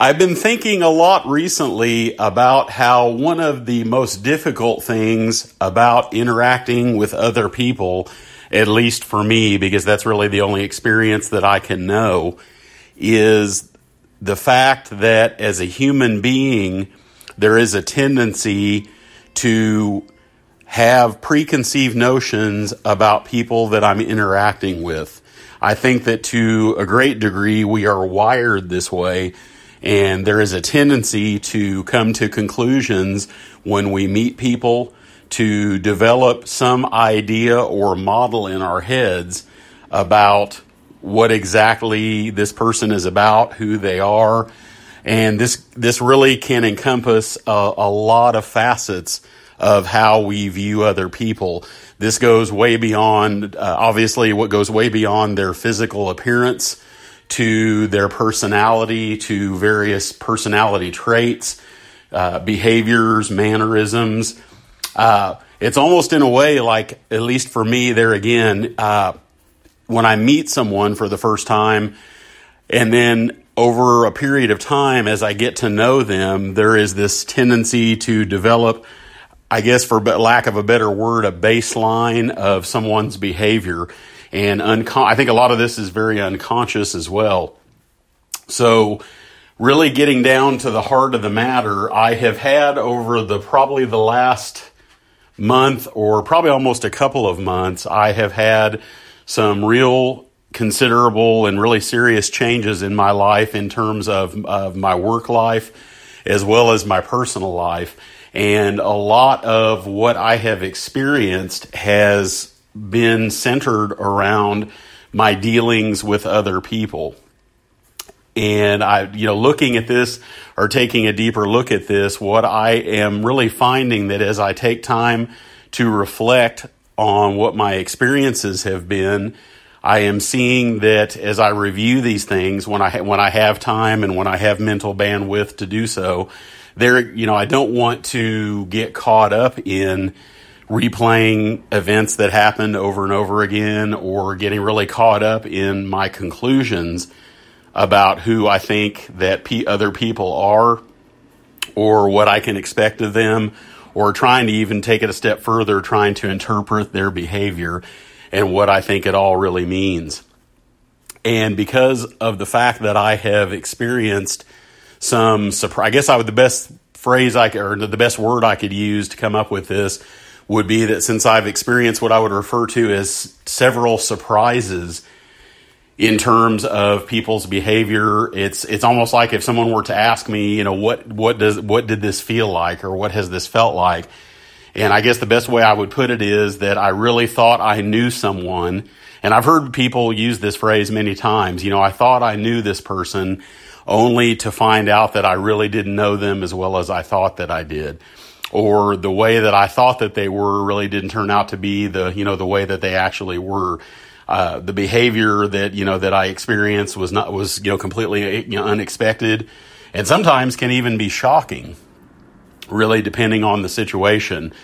I've been thinking a lot recently about how one of the most difficult things about interacting with other people, at least for me, because that's really the only experience that I can know, is the fact that as a human being, there is a tendency to have preconceived notions about people that I'm interacting with. I think that to a great degree, we are wired this way, and there is a tendency to come to conclusions when we meet people, to develop some idea or model in our heads about what exactly this person is about, who they are. And this really can encompass a lot of facets of how we view other people. This goes way beyond, obviously, what goes way beyond their physical appearance to their personality, to various personality traits, behaviors, mannerisms. It's almost in a way like, at least for me there again, when I meet someone for the first time, and then over a period of time as I get to know them, there is this tendency to develop, I guess for lack of a better word, a baseline of someone's behavior. And I think a lot of this is very unconscious as well. So really getting down to the heart of the matter, I have had over probably the last month or probably almost a couple of months, I have had some real considerable and really serious changes in my life in terms of my work life as well as my personal life. And a lot of what I have experienced has been centered around my dealings with other people. And I, looking at this or taking a deeper look at this, what I am really finding that as I take time to reflect on what my experiences have been, I am seeing that as I review these things, when I have time and when I have mental bandwidth to do so, I don't want to get caught up in replaying events that happened over and over again, or getting really caught up in my conclusions about who I think that other people are, or what I can expect of them, or trying to even take it a step further, trying to interpret their behavior and what I think it all really means. And because of the fact that I have experienced some surprise, I guess the best word I could use to come up with this would be that since I've experienced what I would refer to as several surprises in terms of people's behavior, it's almost like if someone were to ask me, what did this feel like, or what has this felt like? And I guess the best way I would put it is that I really thought I knew someone, and I've heard people use this phrase many times, I thought I knew this person only to find out that I really didn't know them as well as I thought that I did. Or the way that I thought that they were really didn't turn out to be the way that they actually were. The behavior that I experienced was completely unexpected, and sometimes can even be shocking, really depending on the situation.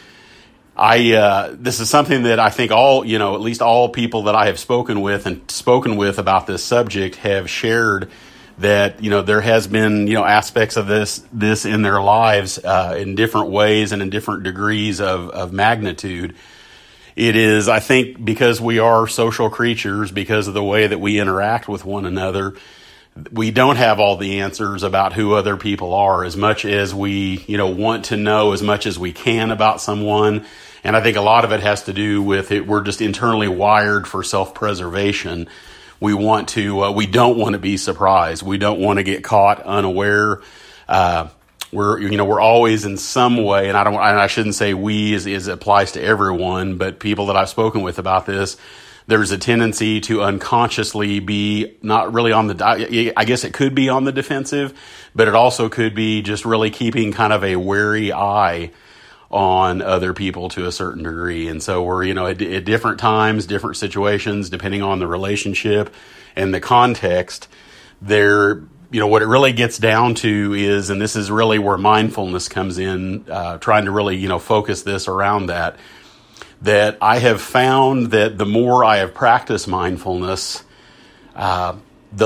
This is something that I think at least all people that I have spoken with about this subject have shared, that, there has been, aspects of this in their lives, in different ways and in different degrees of magnitude. It is, I think, because we are social creatures, because of the way that we interact with one another, we don't have all the answers about who other people are, as much as we, want to know as much as we can about someone. And I think a lot of it has to do with it. We're just internally wired for self-preservation. We don't want to be surprised. We don't want to get caught unaware. We're always in some way, and I shouldn't say we as it applies to everyone, but people that I've spoken with about this, there's a tendency to unconsciously be not really I guess it could be on the defensive, but it also could be just really keeping kind of a wary eye on other people to a certain degree. And so we're, at different times, different situations, depending on the relationship and the context, what it really gets down to is, and this is really where mindfulness comes in, trying to really, focus this around that I have found that the more I have practiced mindfulness, the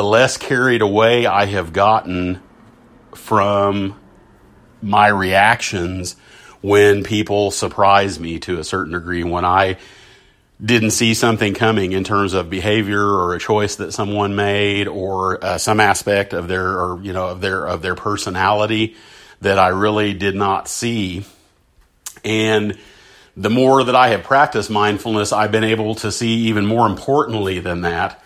less carried away I have gotten from my reactions when people surprise me to a certain degree, when I didn't see something coming in terms of behavior or a choice that someone made or some aspect of their, or, you know, of their personality that I really did not see. And the more that I have practiced mindfulness, I've been able to see, even more importantly than that,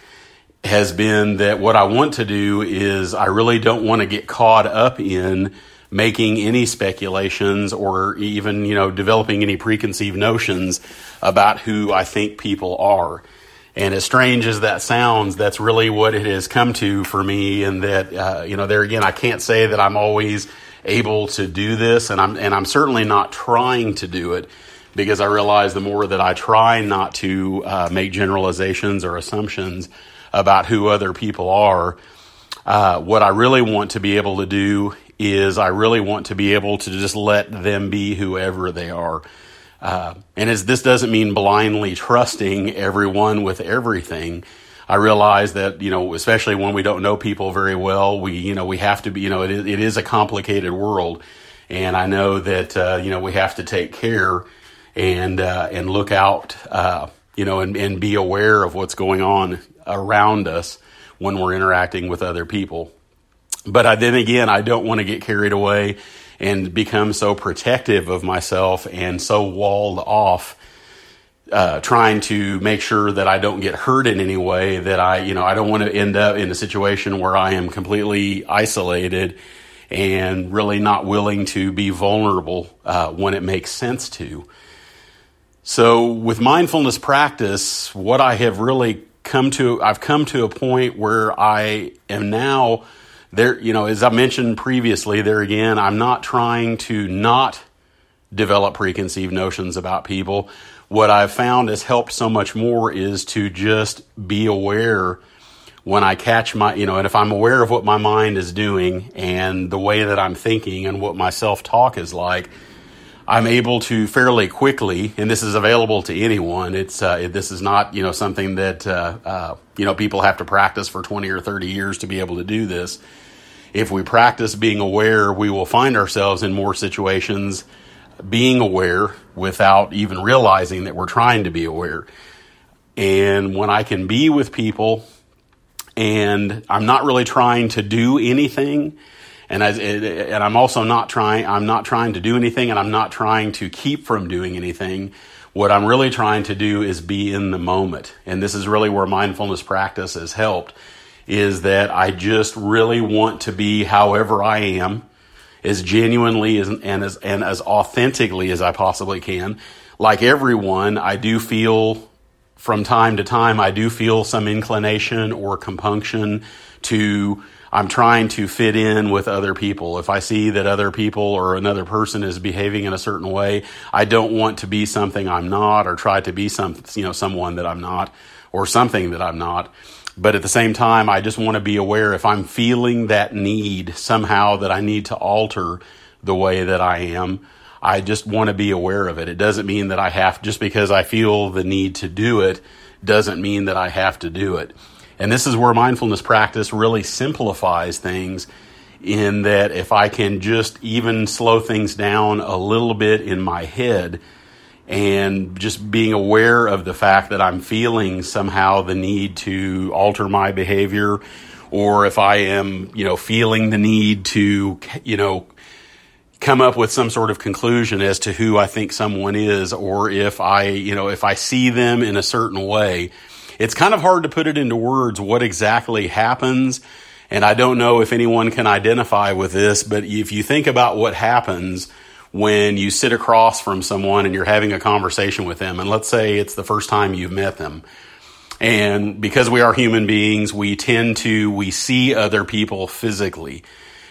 has been that what I want to do is I really don't want to get caught up in making any speculations or even, you know, developing any preconceived notions about who I think people are. And as strange as that sounds, that's really what it has come to for me. And that, you know, there again, I can't say that I'm always able to do this, and I'm certainly not trying to do it, because I realize the more that I try not to make generalizations or assumptions about who other people are, what I really want to be able to do is I really want to be able to just let them be whoever they are. And as this doesn't mean blindly trusting everyone with everything, I realize that, you know, especially when we don't know people very well, we have to be, you know, it is a complicated world. And I know that, you know, we have to take care and look out, you know, and be aware of what's going on around us when we're interacting with other people. But then again, I don't want to get carried away and become so protective of myself and so walled off, trying to make sure that I don't get hurt in any way, that I don't want to end up in a situation where I am completely isolated and really not willing to be vulnerable when it makes sense to. So with mindfulness practice, what I have really come to a point where I am now there, you know, as I mentioned previously, there again, I'm not trying to not develop preconceived notions about people. What I've found has helped so much more is to just be aware when I catch my, you know, and if I'm aware of what my mind is doing and the way that I'm thinking and what my self-talk is like, I'm able to fairly quickly, and this is available to anyone. This is not, you know, something that, you know, people have to practice for 20 or 30 years to be able to do this. If we practice being aware, we will find ourselves in more situations being aware without even realizing that we're trying to be aware. And when I can be with people and I'm not really trying to do anything, and I'm also not trying to do anything, and I'm not trying to keep from doing anything. What I'm really trying to do is be in the moment. And this is really where mindfulness practice has helped, is that I just really want to be however I am, as genuinely and as authentically as I possibly can. Like everyone, I do feel from time to time, I do feel some inclination or compunction to, I'm trying to fit in with other people. If I see that other people or another person is behaving in a certain way, I don't want to be something I'm not, or try to be someone that I'm not, or something that I'm not. But at the same time, I just want to be aware if I'm feeling that need somehow that I need to alter the way that I am, I just want to be aware of it. It doesn't mean that I have, just because I feel the need to do it, doesn't mean that I have to do it. And this is where mindfulness practice really simplifies things, in that if I can just even slow things down a little bit in my head, and just being aware of the fact that I'm feeling somehow the need to alter my behavior, or if I am, you know, feeling the need to, you know, come up with some sort of conclusion as to who I think someone is, or if I see them in a certain way, it's kind of hard to put it into words what exactly happens. And I don't know if anyone can identify with this, but if you think about what happens when you sit across from someone and you're having a conversation with them, and let's say it's the first time you've met them. And because we are human beings, we see other people physically.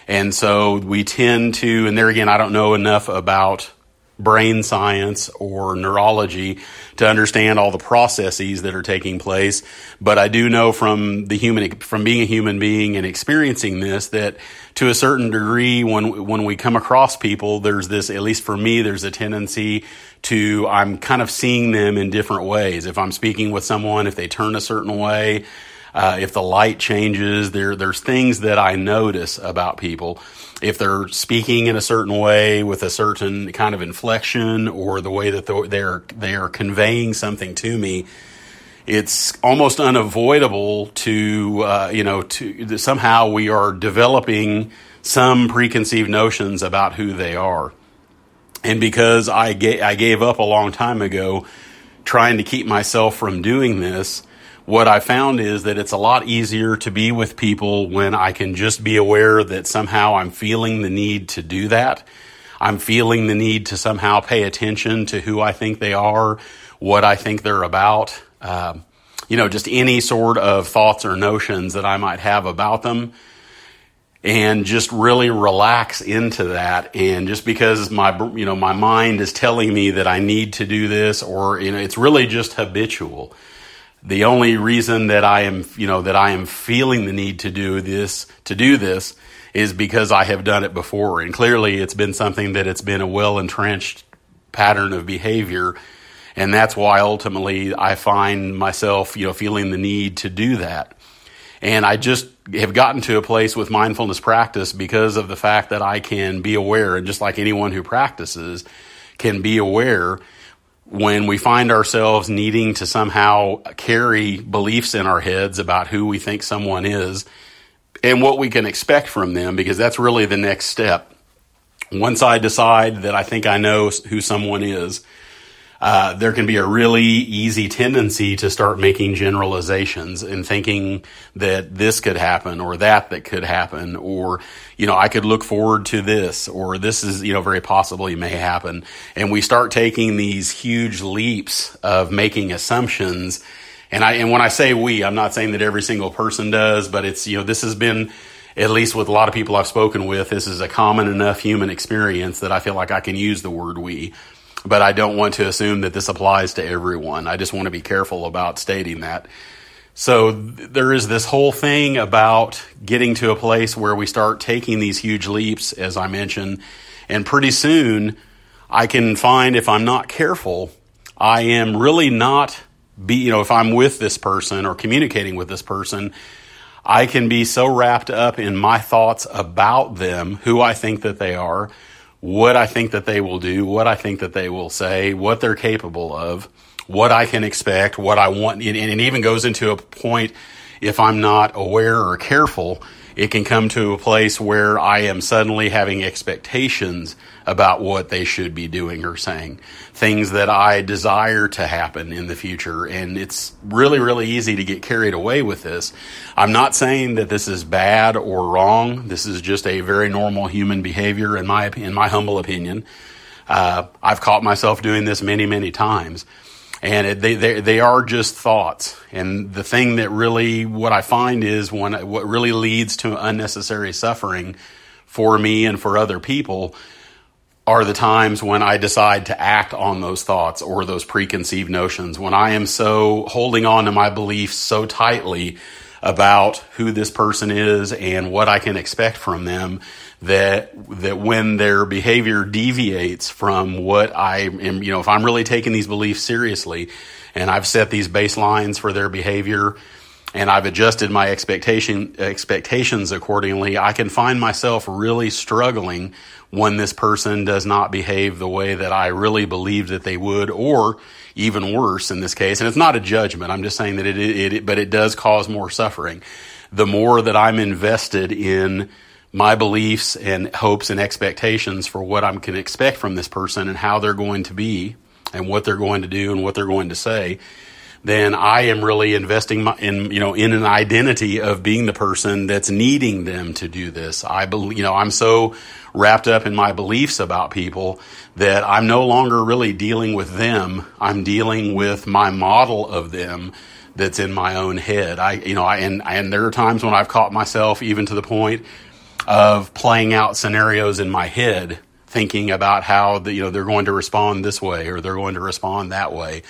And so we tend to, and there again, I don't know enough about brain science or neurology to understand all the processes that are taking place. But I do know from being a human being and experiencing this, that to a certain degree, when we come across people, there's this, at least for me, there's a tendency to, I'm kind of seeing them in different ways. If I'm speaking with someone, if they turn a certain way, if the light changes, there's things that I notice about people. If they're speaking in a certain way with a certain kind of inflection, or the way that they are conveying something to me, it's almost unavoidable to somehow we are developing some preconceived notions about who they are. And because I gave up a long time ago trying to keep myself from doing this, what I found is that it's a lot easier to be with people when I can just be aware that somehow I'm feeling the need to do that. I'm feeling the need to somehow pay attention to who I think they are, what I think they're about, just any sort of thoughts or notions that I might have about them, and just really relax into that. And just because my mind is telling me that I need to do this, or, it's really just habitual. The only reason that I am feeling the need to do this is because I have done it before. And clearly it's been something that it's been a well-entrenched pattern of behavior. And that's why ultimately I find myself, feeling the need to do that. And I just have gotten to a place with mindfulness practice because of the fact that I can be aware, and just like anyone who practices can be aware, when we find ourselves needing to somehow carry beliefs in our heads about who we think someone is and what we can expect from them, because that's really the next step. Once I decide that I think I know who someone is, there can be a really easy tendency to start making generalizations and thinking that this could happen, or that could happen, or, I could look forward to this, or this is, very possibly may happen. And we start taking these huge leaps of making assumptions. And when I say we, I'm not saying that every single person does, but it's, this has been, at least with a lot of people I've spoken with, this is a common enough human experience that I feel like I can use the word we. But I don't want to assume that this applies to everyone. I just want to be careful about stating that. So there is this whole thing about getting to a place where we start taking these huge leaps, as I mentioned, and pretty soon I can find, if I'm not careful, I am really not if I'm with this person or communicating with this person, I can be so wrapped up in my thoughts about them, who I think that they are, what I think that they will do, what I think that they will say, what they're capable of, what I can expect, what I want. And it even goes into a point, if I'm not aware or careful, it can come to a place where I am suddenly having expectations about what they should be doing or saying, things that I desire to happen in the future. And it's really, really easy to get carried away with this. I'm not saying that this is bad or wrong. This is just a very normal human behavior, in my humble opinion. I've caught myself doing this many, many times. And they are just thoughts. And the thing that really, what I find is what really leads to unnecessary suffering for me and for other people are the times when I decide to act on those thoughts or those preconceived notions, when I am so holding on to my beliefs so tightly about who this person is and what I can expect from them, that when their behavior deviates from what I am, if I'm really taking these beliefs seriously and I've set these baselines for their behavior and I've adjusted my expectations accordingly, I can find myself really struggling when this person does not behave the way that I really believed that they would, or even worse in this case. And it's not a judgment. I'm just saying that but it does cause more suffering. The more that I'm invested in my beliefs and hopes and expectations for what I can expect from this person and how they're going to be and what they're going to do and what they're going to say, then I am really investing in an identity of being the person that's needing them to do this. I believe, I'm so wrapped up in my beliefs about people that I'm no longer really dealing with them. I'm dealing with my model of them that's in my own head. And there are times when I've caught myself even to the point of playing out scenarios in my head, thinking about how they're going to respond this way or they're going to respond that way.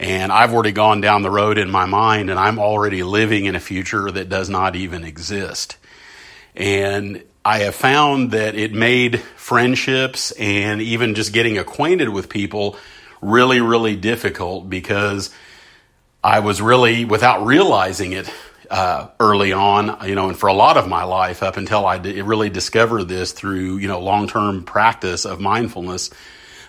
And I've already gone down the road in my mind, and I'm already living in a future that does not even exist. And I have found that it made friendships and even just getting acquainted with people really, really difficult, because I was really, without realizing it, early on, and for a lot of my life up until I really discovered this through, long-term practice of mindfulness,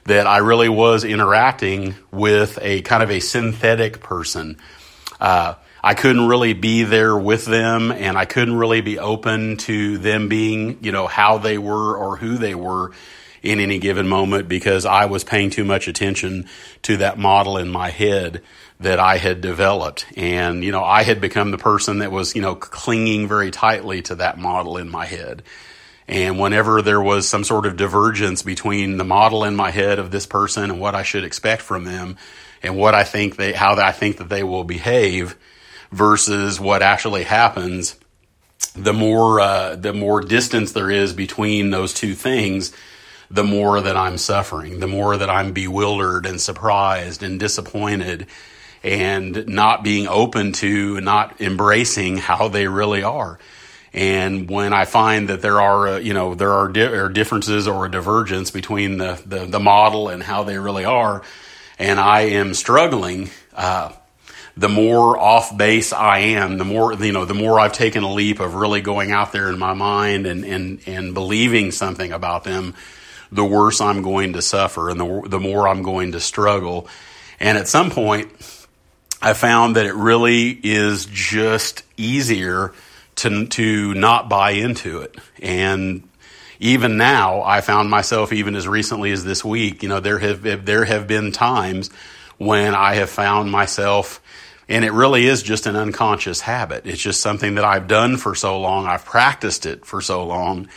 that I really was interacting with a kind of a synthetic person. I couldn't really be there with them, and I couldn't really be open to them being, how they were or who they were in any given moment, because I was paying too much attention to that model in my head that I had developed. And, I had become the person that was, clinging very tightly to that model in my head. And whenever there was some sort of divergence between the model in my head of this person and what I should expect from them and what I think how I think that they will behave versus what actually happens, the more distance there is between those two things, the more that I'm suffering, the more that I'm bewildered and surprised and disappointed and not being open to, not embracing how they really are. And when I find that there are, there are differences or a divergence between the model and how they really are, and I am struggling, the more off base I am, the more I've taken a leap of really going out there in my mind and believing something about them, the worse I'm going to suffer and the more I'm going to struggle. And at some point, I found that it really is just easier to not buy into it. And even now, I found myself, even as recently as this week, there have been times when I have found myself, and it really is just an unconscious habit. It's just something that I've done for so long. I've practiced it for so long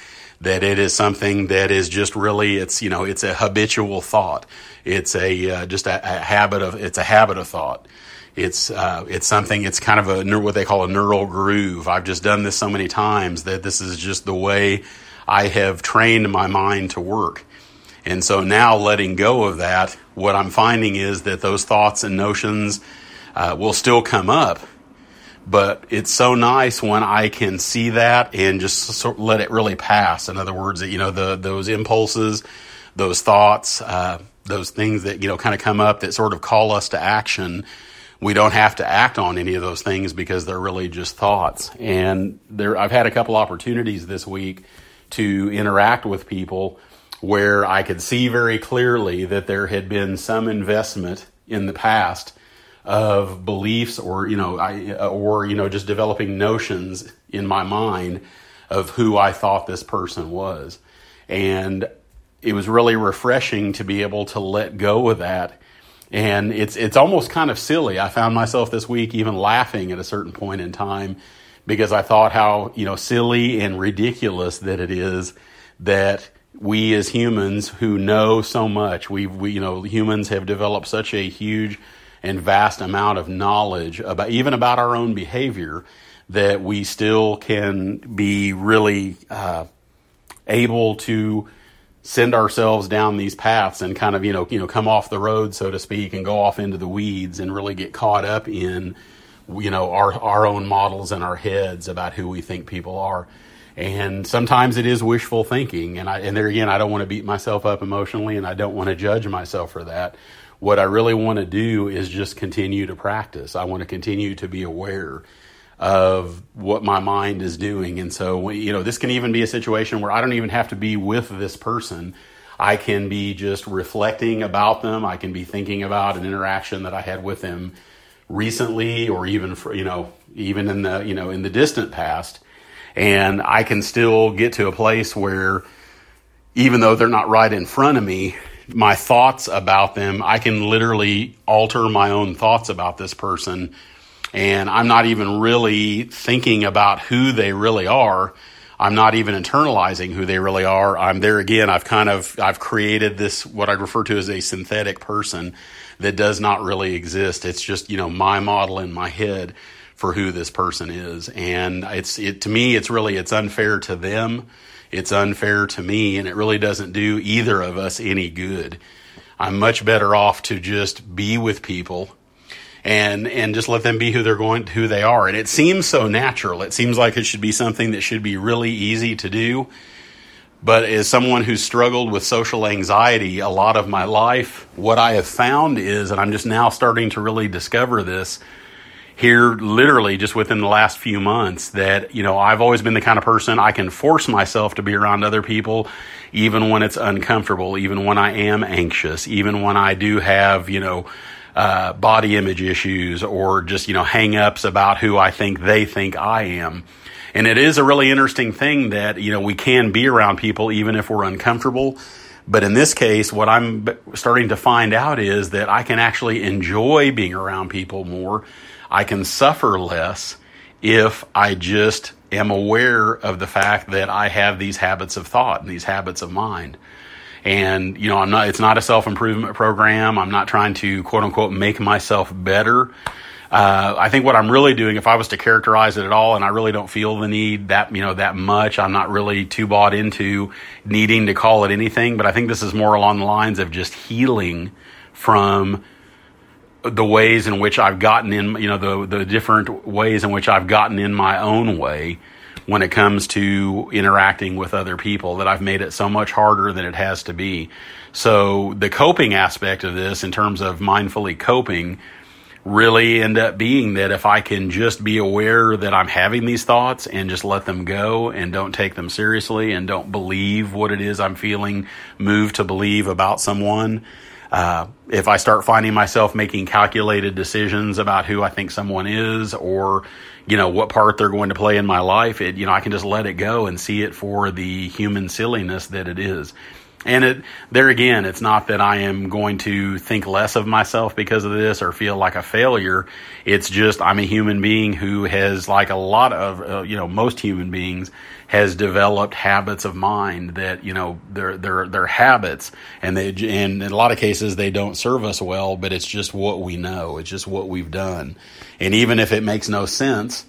that it is something that is just really, it's a habitual thought. It's a habit of thought. It's kind of what they call a neural groove. I've just done this so many times that this is just the way I have trained my mind to work. And so now letting go of that, what I'm finding is that those thoughts and notions will still come up, but it's so nice when I can see that and just sort of let it really pass. In other words, those impulses, those thoughts, those things that, kind of come up that sort of call us to action. We don't have to act on any of those things because they're really just thoughts. And I've had a couple opportunities this week to interact with people where I could see very clearly that there had been some investment in the past of beliefs or, just developing notions in my mind of who I thought this person was. And it was really refreshing to be able to let go of that. And it's almost kind of silly. I found myself this week even laughing at a certain point in time because I thought how, silly and ridiculous that it is that we as humans who know so much, humans have developed such a huge and vast amount of knowledge about our own behavior that we still can be really able to send ourselves down these paths and kind of, come off the road, so to speak, and go off into the weeds and really get caught up in, our own models in our heads about who we think people are. And sometimes it is wishful thinking. And there again, I don't want to beat myself up emotionally, and I don't want to judge myself for that. What I really want to do is just continue to practice. I want to continue to be aware of what my mind is doing. And so, this can even be a situation where I don't even have to be with this person. I can be just reflecting about them. I can be thinking about an interaction that I had with them recently, or even even in the distant past. And I can still get to a place where, even though they're not right in front of me, my thoughts about them, I can literally alter my own thoughts about this person. And I'm not even really thinking about who they really are. I'm not even internalizing who they really are. I'm there again. I've created this, what I refer to as a synthetic person that does not really exist. It's just, my model in my head for who this person is. And to me, it's unfair to them. It's unfair to me. And it really doesn't do either of us any good. I'm much better off to just be with people and just let them be who they are. And it seems so natural. It seems like it should be something that should be really easy to do. But as someone who's struggled with social anxiety a lot of my life, what I have found is, and I'm just now starting to really discover this, here literally just within the last few months that, I've always been the kind of person I can force myself to be around other people, even when it's uncomfortable, even when I am anxious, even when I do have, body image issues or just, hang-ups about who I think they think I am. And it is a really interesting thing that, we can be around people even if we're uncomfortable. But in this case, what I'm starting to find out is that I can actually enjoy being around people more. I can suffer less if I just am aware of the fact that I have these habits of thought and these habits of mind. And, it's not a self-improvement program. I'm not trying to, quote unquote, make myself better. I think what I'm really doing, if I was to characterize it at all, and I really don't feel the need that, that much, I'm not really too bought into needing to call it anything, but I think this is more along the lines of just healing from the ways in which I've gotten in, the different ways in which I've gotten in my own way when it comes to interacting with other people, that I've made it so much harder than it has to be. So the coping aspect of this in terms of mindfully coping really end up being that if I can just be aware that I'm having these thoughts and just let them go and don't take them seriously and don't believe what it is I'm feeling moved to believe about someone, if I start finding myself making calculated decisions about who I think someone is or, what part they're going to play in my life, I can just let it go and see it for the human silliness that it is. And there again, it's not that I am going to think less of myself because of this or feel like a failure. It's just I'm a human being who has, like a lot of, most human beings, has developed habits of mind that, they're habits. And in a lot of cases, they don't serve us well, but it's just what we know. It's just what we've done. And even if it makes no sense,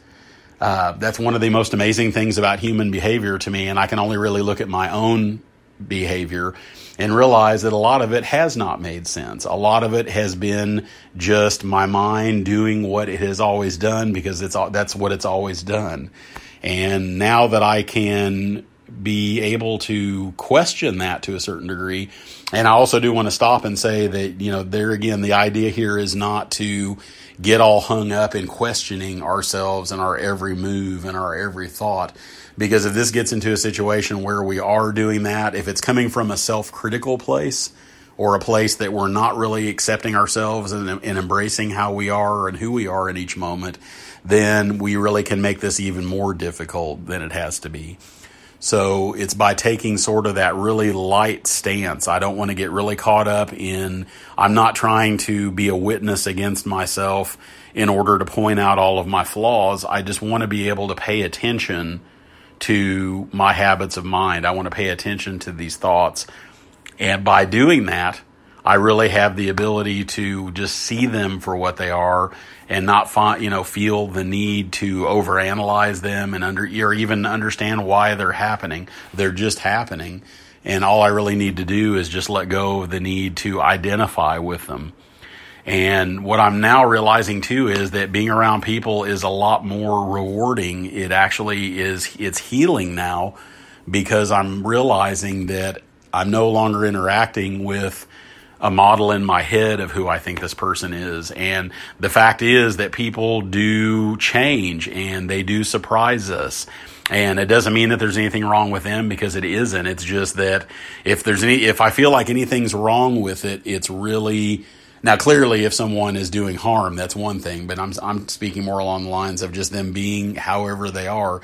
that's one of the most amazing things about human behavior to me. And I can only really look at my own behavior and realize that a lot of it has not made sense. A lot of it has been just my mind doing what it has always done because that's what it's always done. And now that I can be able to question that to a certain degree, and I also do want to stop and say that, there again, the idea here is not to get all hung up in questioning ourselves and our every move and our every thought. Because if this gets into a situation where we are doing that, if it's coming from a self-critical place or a place that we're not really accepting ourselves and embracing how we are and who we are in each moment, then we really can make this even more difficult than it has to be. So it's by taking sort of that really light stance. I don't want to get really caught up in, I'm not trying to be a witness against myself in order to point out all of my flaws. I just want to be able to pay attention to my habits of mind. I want to pay attention to these thoughts. And by doing that, I really have the ability to just see them for what they are and not feel the need to overanalyze them and or even understand why they're happening. They're just happening. And all I really need to do is just let go of the need to identify with them. And what I'm now realizing too is that being around people is a lot more rewarding. It actually is, it's healing now because I'm realizing that I'm no longer interacting with a model in my head of who I think this person is. And the fact is that people do change and they do surprise us. And it doesn't mean that there's anything wrong with them because it isn't. It's just that if I feel like anything's wrong with it, it's really... Now, clearly, if someone is doing harm, that's one thing, but I'm speaking more along the lines of just them being however they are.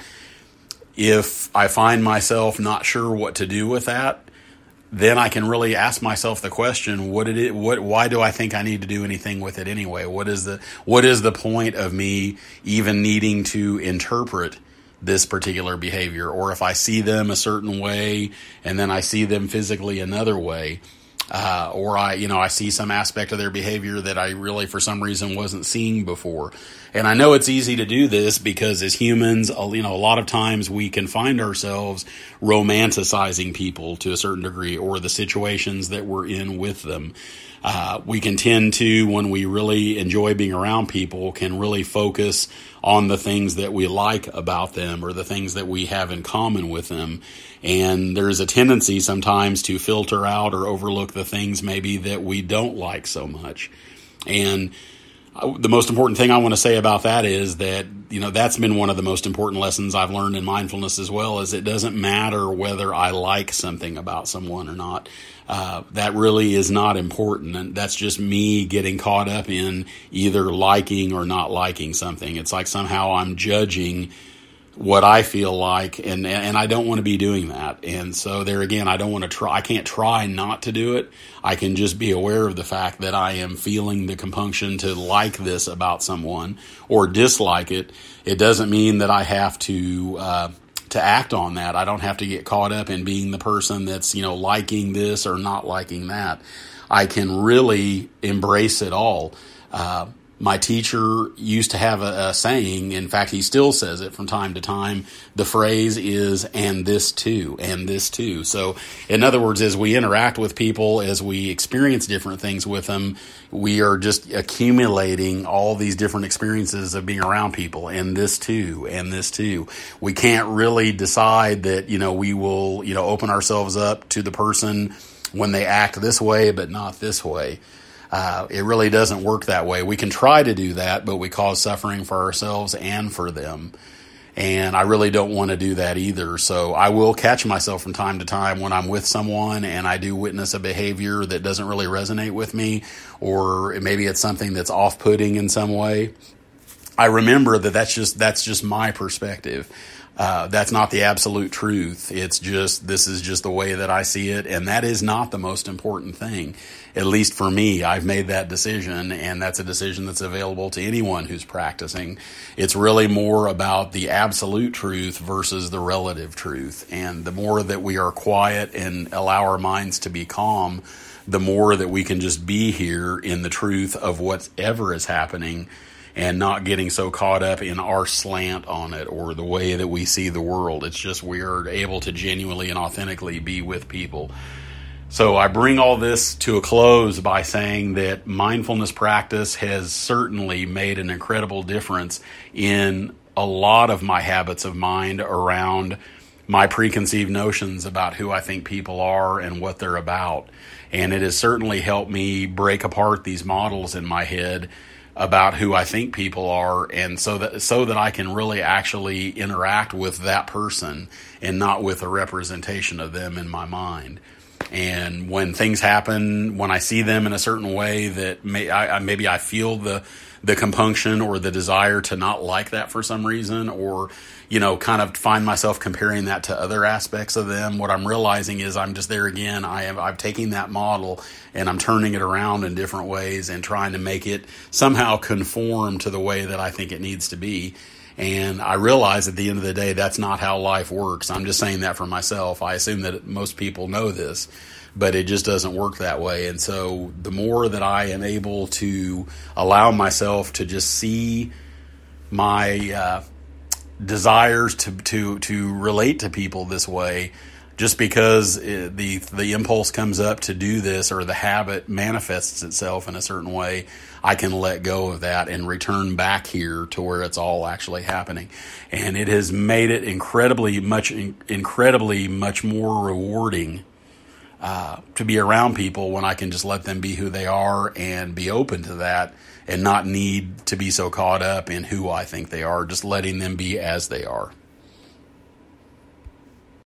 If I find myself not sure what to do with that, then I can really ask myself the question, why do I think I need to do anything with it anyway? What is the point of me even needing to interpret this particular behavior? Or if I see them a certain way and then I see them physically another way, or I see some aspect of their behavior that I really, for some reason, wasn't seeing before. And I know it's easy to do this because as humans, a lot of times we can find ourselves romanticizing people to a certain degree or the situations that we're in with them. We can tend to, when we really enjoy being around people, can really focus on the things that we like about them or the things that we have in common with them. And there is a tendency sometimes to filter out or overlook the things maybe that we don't like so much. And the most important thing I want to say about that is that, you know, that's been one of the most important lessons I've learned in mindfulness as well, is it doesn't matter whether I like something about someone or not. That really is not important. And that's just me getting caught up in either liking or not liking something. It's like somehow I'm judging what I feel like, and I don't want to be doing that. And so there again, I don't want to try. I can't try not to do it. I can just be aware of the fact that I am feeling the compunction to like this about someone or dislike it. It doesn't mean that I have to act on that. I don't have to get caught up in being the person that's, you know, liking this or not liking that. I can really embrace it all. My teacher used to have a saying, in fact, he still says it from time to time. The phrase is, and this too, and this too. So in other words, as we interact with people, as we experience different things with them, we are just accumulating all these different experiences of being around people, and this too, and this too. We can't really decide that, you know, we will, you know, open ourselves up to the person when they act this way, but not this way. It really doesn't work that way. We can try to do that, but we cause suffering for ourselves and for them. And I really don't want to do that either. So I will catch myself from time to time when I'm with someone and I do witness a behavior that doesn't really resonate with me, or maybe it's something that's off-putting in some way. I remember that that's just my perspective. That's not the absolute truth. It's just, this is just the way that I see it. And that is not the most important thing. At least for me, I've made that decision, and that's a decision that's available to anyone who's practicing. It's really more about the absolute truth versus the relative truth. And the more that we are quiet and allow our minds to be calm, the more that we can just be here in the truth of whatever is happening, and not getting so caught up in our slant on it or the way that we see the world. It's just we are able to genuinely and authentically be with people. So I bring all this to a close by saying that mindfulness practice has certainly made an incredible difference in a lot of my habits of mind around my preconceived notions about who I think people are and what they're about. And it has certainly helped me break apart these models in my head about who I think people are, and so that I can really actually interact with that person and not with a representation of them in my mind. And when things happen, when I see them in a certain way that maybe I feel the compunction or the desire to not like that for some reason, or, you know, kind of find myself comparing that to other aspects of them, what I'm realizing is I'm just there again. I'm taking that model and I'm turning it around in different ways and trying to make it somehow conform to the way that I think it needs to be. And I realize at the end of the day, that's not how life works. I'm just saying that for myself. I assume that most people know this, but it just doesn't work that way. And so the more that I am able to allow myself to just see my desires to relate to people this way, just because the impulse comes up to do this or the habit manifests itself in a certain way, I can let go of that and return back here to where it's all actually happening. And it has made it incredibly much more rewarding to be around people when I can just let them be who they are and be open to that and not need to be so caught up in who I think they are, just letting them be as they are.